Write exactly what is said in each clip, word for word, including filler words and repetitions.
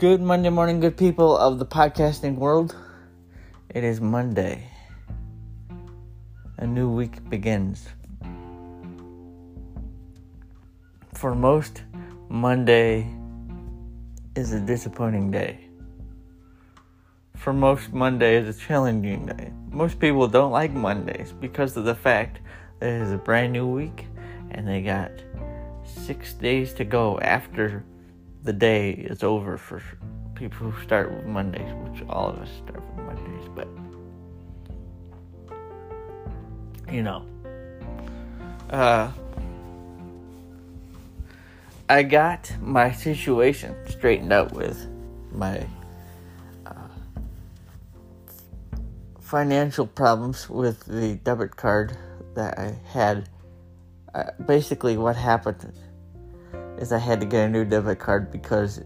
Good Monday morning, good people of the podcasting world. It is Monday. A new week begins. For most, Monday is a disappointing day. For most, Monday is a challenging day. Most people don't like Mondays because of the fact that it is a brand new week and they got six days to go after the day is over for people who start with Mondays, which all of us start with Mondays, but, you know, uh, I got my situation straightened out with my uh, financial problems with the debit card that I had. Uh, basically, what happened is I had to get a new debit card because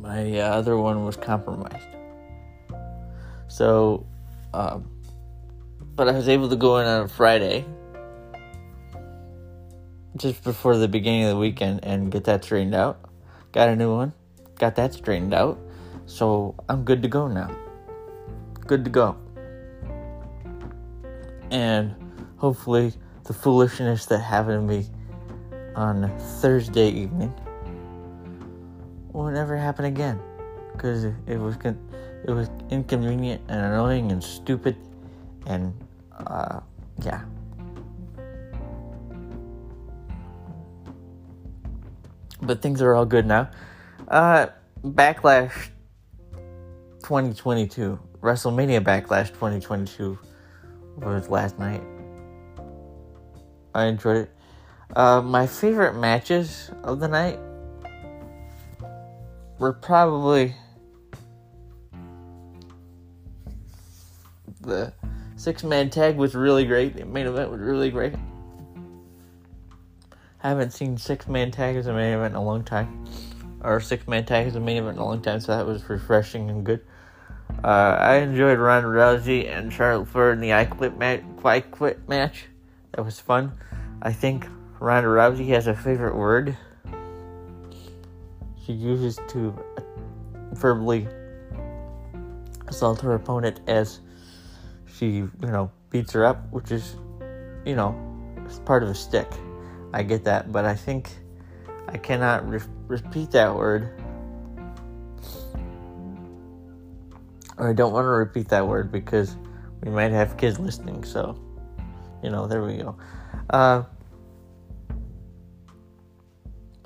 my other one was compromised. So, um, but I was able to go in on a Friday, just before the beginning of the weekend, and get that straightened out. Got a new one, got that straightened out, so I'm good to go now. Good to go. And hopefully the foolishness that happened to me on Thursday evening will never happen again, because it was con- it was inconvenient and annoying and stupid, and uh, yeah. But things are all good now. Uh, Backlash twenty twenty-two, WrestleMania Backlash twenty twenty-two was last night. I enjoyed it. Uh, my favorite matches of the night were probably the six-man tag was really great. The main event was really great. I haven't seen six-man tag as a main event in a long time. Or six-man tag as a main event in a long time, so that was refreshing and good. Uh, I enjoyed Ron Rousey and Charlotte Furt in the I Quit, ma- I Quit match. That was fun. I think Ronda Rousey has a favorite word she uses to verbally assault her opponent as she, you know, beats her up, which is, you know, it's part of a stick. I get that, but I think I cannot re- repeat that word. Or I don't want to repeat that word because we might have kids listening, so... You know, there we go. Uh,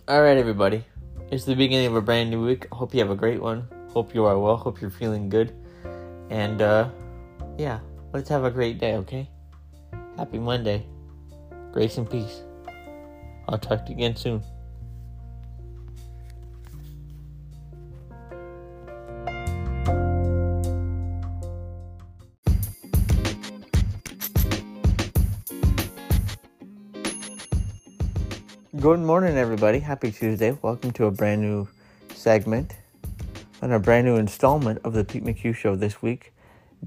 Alright, everybody. It's the beginning of a brand new week. Hope you have a great one. Hope you are well. Hope you're feeling good. And, uh, yeah. Let's have a great day, okay? Happy Monday. Grace and peace. I'll talk to you again soon. Good morning, everybody. Happy Tuesday. Welcome to a brand new segment and a brand new installment of the Pete McHugh Show this week.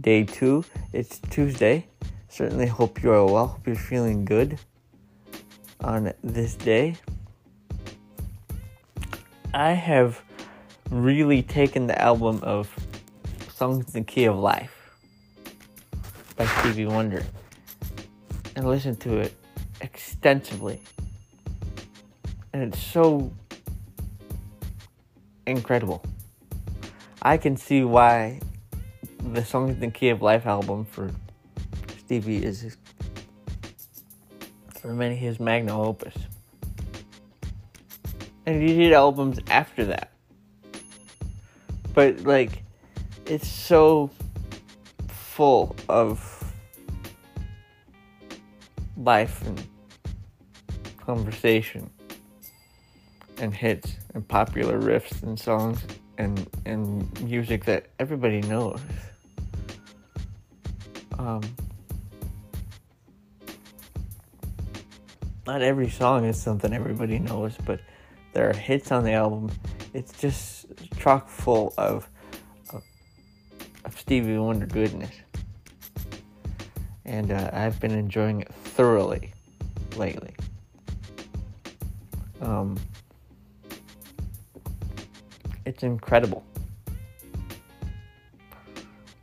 Day two. It's Tuesday. Certainly hope you are well. Hope you're feeling good on this day. I have really taken the album of Songs in the Key of Life by Stevie Wonder and listened to it extensively. And it's so incredible. I can see why the Songs in the Key of Life album for Stevie is, his, for many, his magnum opus. And he did albums after that. But, like, it's so full of life and conversation. And hits and popular riffs and songs and and music that everybody knows. Um, not every song is something everybody knows, but there are hits on the album. It's just chock full of of, of Stevie Wonder goodness, and uh, I've been enjoying it thoroughly lately. Um. It's incredible.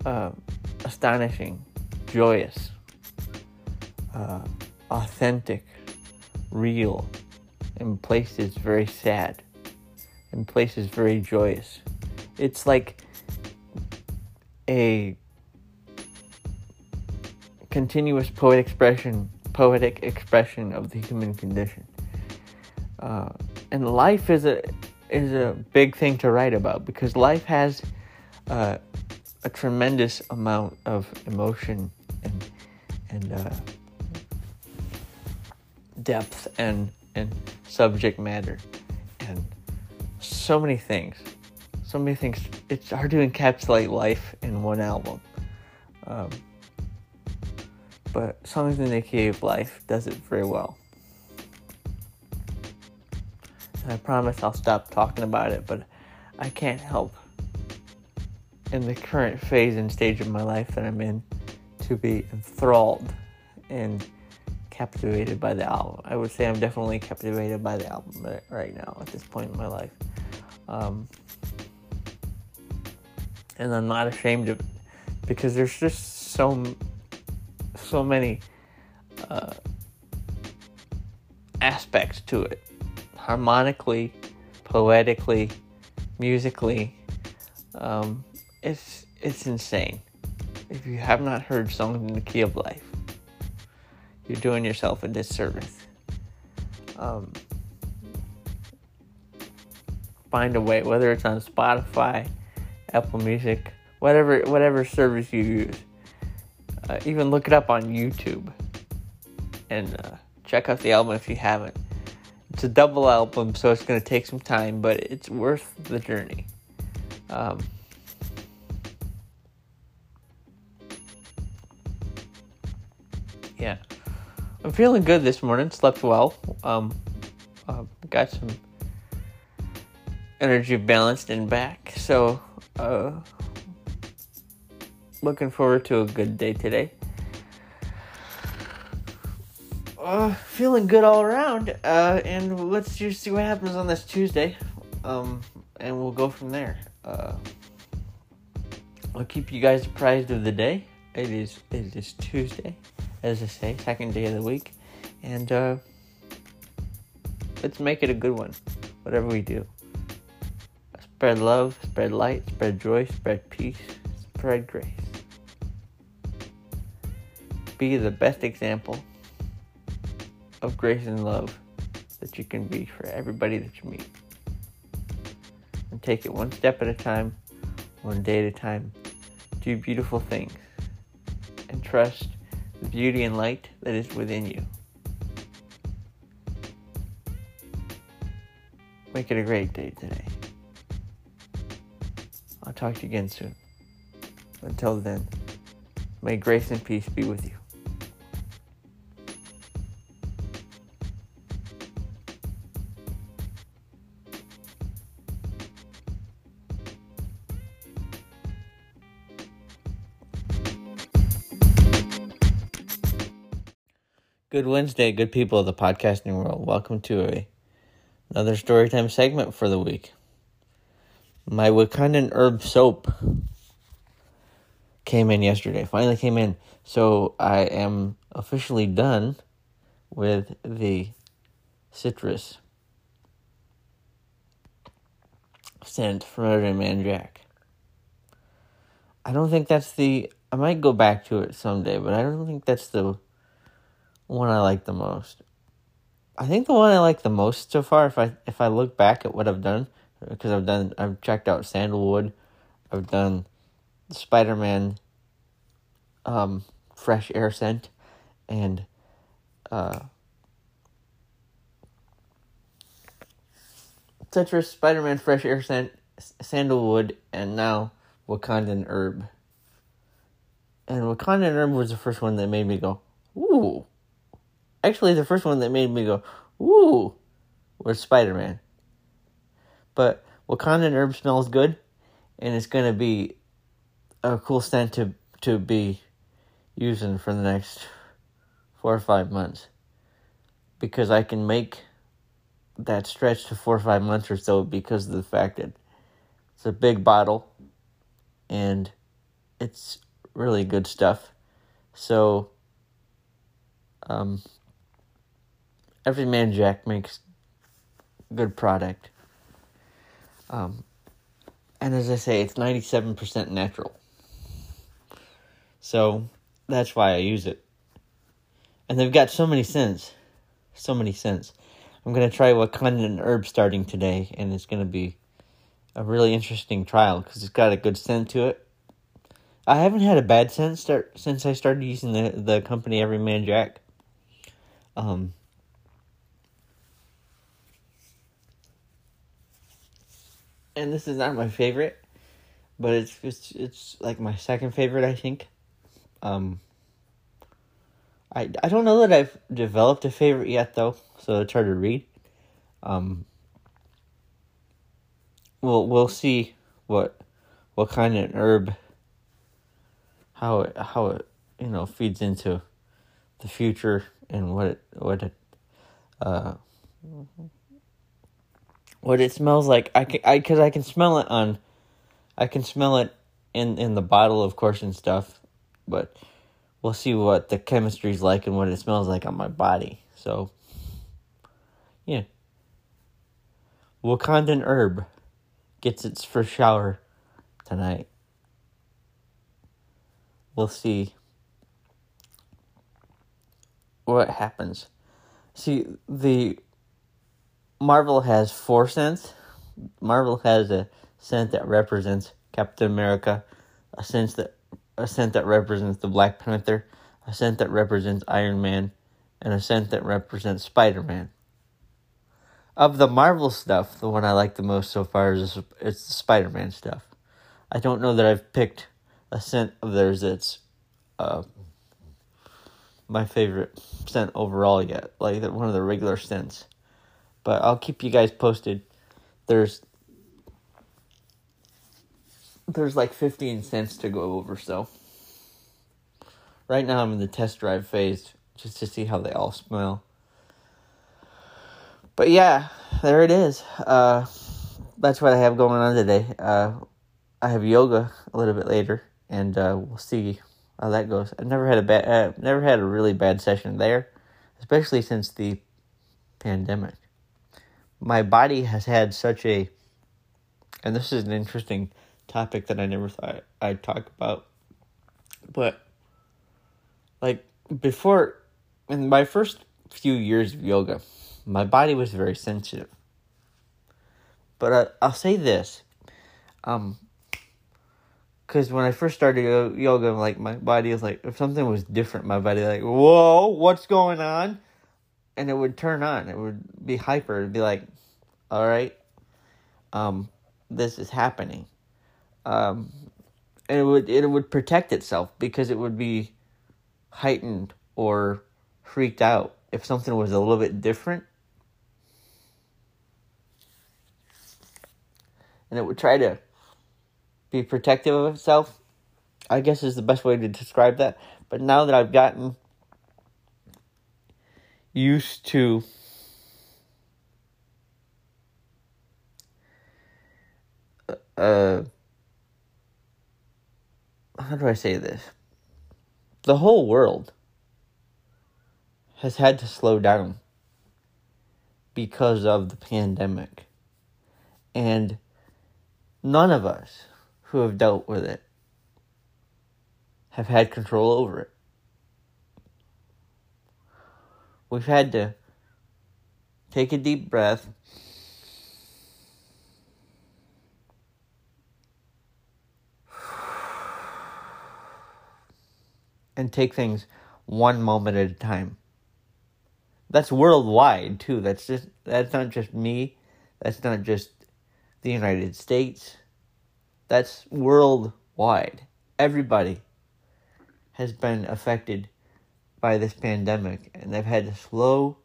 Uh, astonishing, joyous, uh, authentic, real, in places very sad, in places very joyous. It's like a continuous poetic expression, poetic expression of the human condition. Uh, and life is a is a big thing to write about, because life has uh, a tremendous amount of emotion and and uh, depth and and subject matter and so many things. So many things. It's hard to encapsulate life in one album. Um, but Songs in the Key of Life does it very well. And I promise I'll stop talking about it, but I can't help, in the current phase and stage of my life that I'm in, to be enthralled and captivated by the album. I would say I'm definitely captivated by the album right now at this point in my life. Um... And I'm not ashamed of it, because there's just so, so many uh, aspects to it. Harmonically, poetically, musically, um, it's it's insane. If you have not heard Songs in the Key of Life, you're doing yourself a disservice. Um, find a way, whether it's on Spotify, Apple Music, whatever whatever service you use. Uh, even look it up on YouTube and uh, check out the album if you haven't. It's a double album, so it's going to take some time, but it's worth the journey. Um, yeah. I'm feeling good this morning. Slept well. Um, uh, got some energy balanced and back, so... Uh, looking forward to a good day today. Uh, feeling good all around. Uh, and let's just see what happens on this Tuesday. Um, and we'll go from there. Uh, I'll keep you guys apprised of the day. It is it is Tuesday, as I say, second day of the week, and uh, let's make it a good one. Whatever we do. Spread love, spread light, spread joy, spread peace, spread grace. Be the best example of grace and love that you can be for everybody that you meet. And take it one step at a time, one day at a time. Do beautiful things. And trust the beauty and light that is within you. Make it a great day today. I'll talk to you again soon. Until then, may grace and peace be with you. Good Wednesday, good people of the podcasting world. Welcome to a, another Storytime segment for the week. My Wakandan Herb soap came in yesterday. Finally came in. So I am officially done with the citrus scent from Every Man Jack. I don't think that's the... I might go back to it someday, but I don't think that's the one I like the most. I think the one I like the most so far, if I if I look back at what I've done... Because I've done, I've checked out Sandalwood, I've done Spider-Man, um, Fresh Air Scent, and, uh, Citrus, Spider-Man, Fresh Air Scent, Sandalwood, and now Wakandan Herb. And Wakandan Herb was the first one that made me go, ooh. Actually, the first one that made me go, ooh, was Spider-Man. But Wakandan Herb smells good, and it's going to be a cool scent to, to be using for the next four or five months. Because I can make that stretch to four or five months or so because of the fact that It's a big bottle, and it's really good stuff. So, um, Every Man Jack makes good product. Um, and as I say, it's ninety-seven percent natural. So, that's why I use it. And they've got so many scents. So many scents. I'm going to try Wakandan Herb starting today, and it's going to be a really interesting trial because it's got a good scent to it. I haven't had a bad scent start since I started using the, the company Every Man Jack. Um, and this is not my favorite, but it's it's, it's like my second favorite, I think. Um, I, I don't know that I've developed a favorite yet, though, so it's hard to read. Um, we'll, we'll see what what kind of herb, how it, how it you know, feeds into the future and what it, what it, uh, what it smells like. I can, I, cause I can smell it on, I can smell it in, in the bottle, of course, and stuff. But we'll see what the chemistry's like and what it smells like on my body. So, yeah. Wakandan Herb gets its first shower tonight. We'll see what happens. See, the Marvel has four scents. Marvel has a scent that represents Captain America, a scent that a scent that represents the Black Panther, a scent that represents Iron Man, and a scent that represents Spider-Man. Of the Marvel stuff, the one I like the most so far is it's the Spider-Man stuff. I don't know that I've picked a scent of theirs that's uh, my favorite scent overall yet, like one of the regular scents. But I'll keep you guys posted. There's There's like fifteen cents to go over, so. Right now I'm in the test drive phase, just to see how they all smell. But yeah, there it is. Uh, that's what I have going on today. Uh, I have yoga a little bit later, and uh, we'll see how that goes. I've never had a bad, uh, never had a really bad session there, especially since the pandemic. My body has had such a, and this is an interesting topic that I never thought I'd talk about, but like before, in my first few years of yoga, my body was very sensitive. But I, I'll say this, um, because when I first started yoga, like my body was like, if something was different, my body like, whoa, what's going on? And it would turn on. It would be hyper. It'd be like, all right, um, this is happening. Um, and it would, it would protect itself because it would be heightened or freaked out if something was a little bit different. And it would try to be protective of itself, I guess is the best way to describe that. But now that I've gotten used to uh how do I say this? The whole world has had to slow down because of the pandemic. And none of us who have dealt with it have had control over it. We've had to take a deep breath, and take things one moment at a time. That's worldwide too. That's just that's not just me. That's not just the United States. That's worldwide. Everybody has been affected by this pandemic, and they've had to slow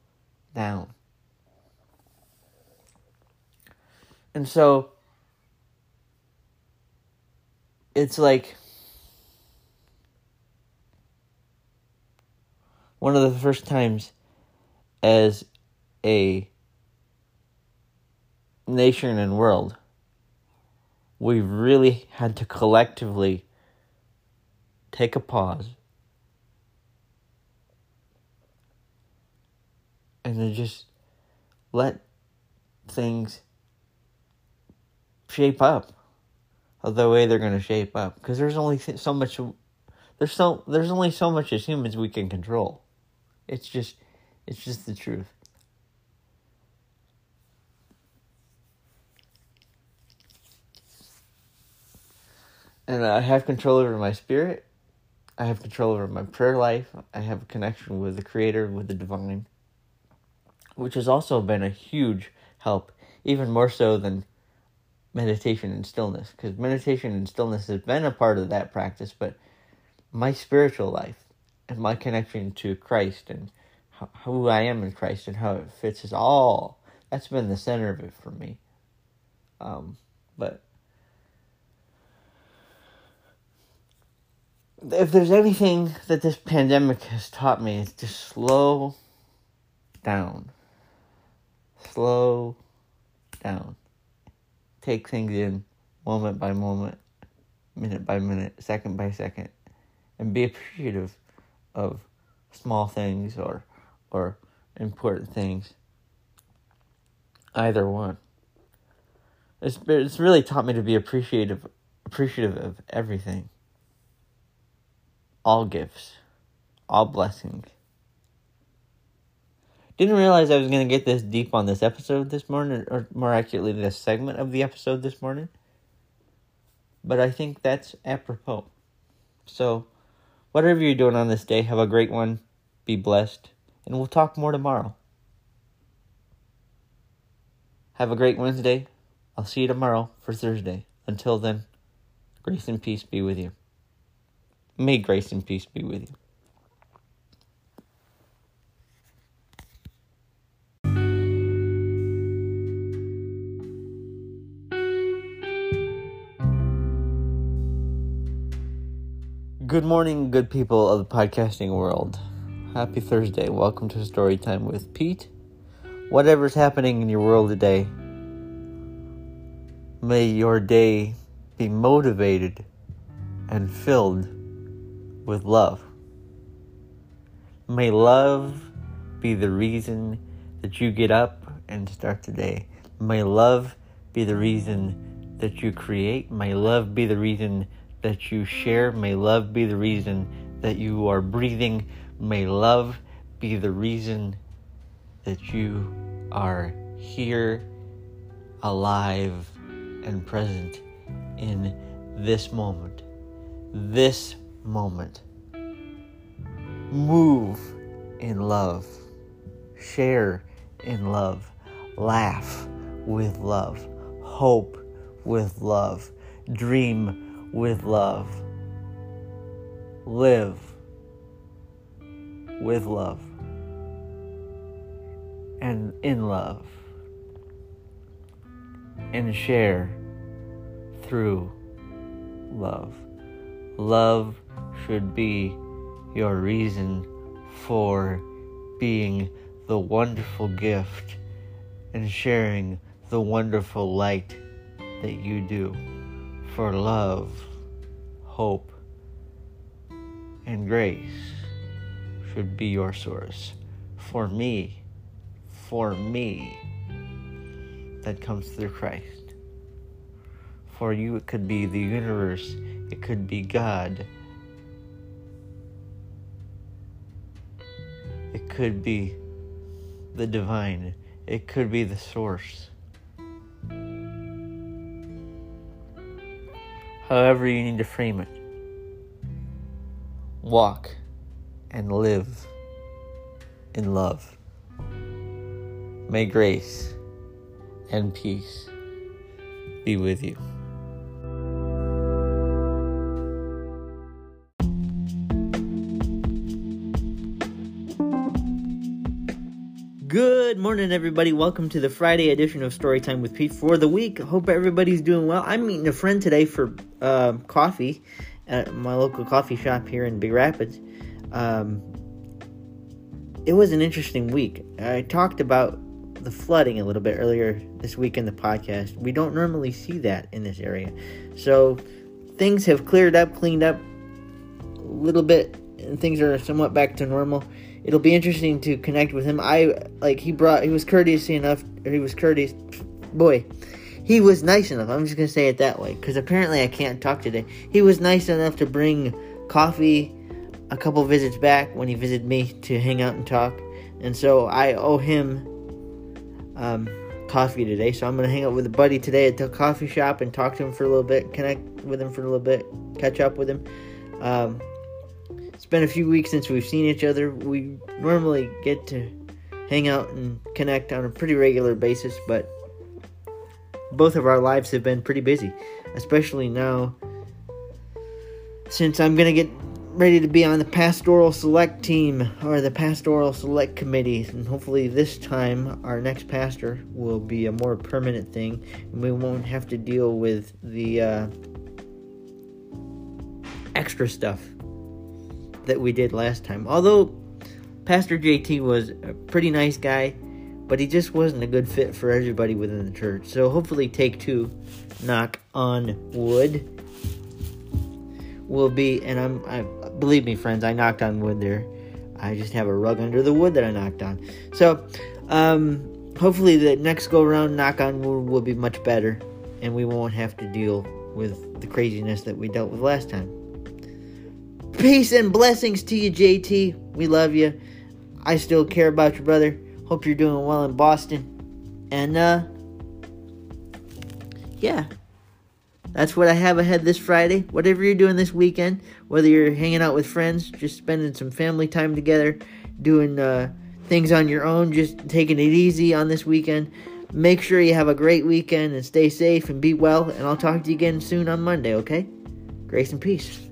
down. And so it's like one of the first times as a nation and world we really had to collectively take a pause and then just let things shape up the way they're going to shape up. Because there's only so much, there's so there's only so much as humans we can control. It's just, it's just the truth. And I have control over my spirit. I have control over my prayer life. I have a connection with the Creator, with the Divine, which has also been a huge help, even more so than meditation and stillness, because meditation and stillness has been a part of that practice, but my spiritual life and my connection to Christ and how, who I am in Christ and how it fits us all, that's been the center of it for me. Um, but if there's anything that this pandemic has taught me, it's to slow down. Slow down. Take things in moment by moment, minute by minute, second by second, and be appreciative of small things or or important things. Either one. It's it's really taught me to be appreciative appreciative of everything. All gifts, all blessings. Didn't realize I was going to get this deep on this episode this morning, or more accurately, this segment of the episode this morning. But I think that's apropos. So, whatever you're doing on this day, have a great one, be blessed, and we'll talk more tomorrow. Have a great Wednesday. I'll see you tomorrow for Thursday. Until then, grace and peace be with you. May grace and peace be with you. Good morning, good people of the podcasting world. Happy Thursday. Welcome to Storytime with Pete. Whatever's happening in your world today, may your day be motivated and filled with love. May love be the reason that you get up and start the day. May love be the reason that you create. May love be the reason that you share. May love be the reason that you are breathing. May love be the reason that you are here, alive, and present in this moment. This moment. Move in love. Share in love. Laugh with love. Hope with love. Dream with love. Live with love. And in love. And share through love. Love should be your reason for being the wonderful gift and sharing the wonderful light that you do. For love, hope, and grace should be your source. For me, for me, that comes through Christ. For you, it could be the universe, it could be God, it could be the divine, it could be the source. However you need to frame it. Walk and live in love. May grace and peace be with you. Good morning, everybody. Welcome to the Friday edition of Storytime with Pete for the week. Hope everybody's doing well. I'm meeting a friend today for uh, coffee at my local coffee shop here in Big Rapids. Um, it was an interesting week. I talked about the flooding a little bit earlier this week in the podcast. We don't normally see that in this area. So things have cleared up, cleaned up a little bit, and things are somewhat back to normal. It'll be interesting to connect with him. I, like, he brought, he was courteous enough, or he was courteous, boy, he was nice enough, I'm just going to say it that way, because apparently I can't talk today. He was nice enough to bring coffee a couple visits back when he visited me to hang out and talk, and so I owe him um, coffee today, so I'm going to hang out with a buddy today at the coffee shop and talk to him for a little bit, connect with him for a little bit, catch up with him. Um, it's been a few weeks since we've seen each other. We normally get to hang out and connect on a pretty regular basis, but both of our lives have been pretty busy, especially now since I'm going to get ready to be on the Pastoral Select Team, or the Pastoral Select Committee, and hopefully this time our next pastor will be a more permanent thing, and we won't have to deal with the uh, extra stuff that we did last time. Although Pastor J T was a pretty nice guy, but he just wasn't a good fit for everybody within the church. So hopefully take two, knock on wood, will be, and I'm, I, believe me friends, I knocked on wood there. I just have a rug under the wood that I knocked on. So, um, hopefully the next go around, knock on wood, will be much better, and we won't have to deal with the craziness that we dealt with last time. Peace and blessings to you, J T. We love you. I still care about you, brother. Hope you're doing well in Boston. And, uh, yeah. That's what I have ahead this Friday. Whatever you're doing this weekend, whether you're hanging out with friends, just spending some family time together, doing uh, things on your own, just taking it easy on this weekend, make sure you have a great weekend and stay safe and be well. And I'll talk to you again soon on Monday, okay? Grace and peace.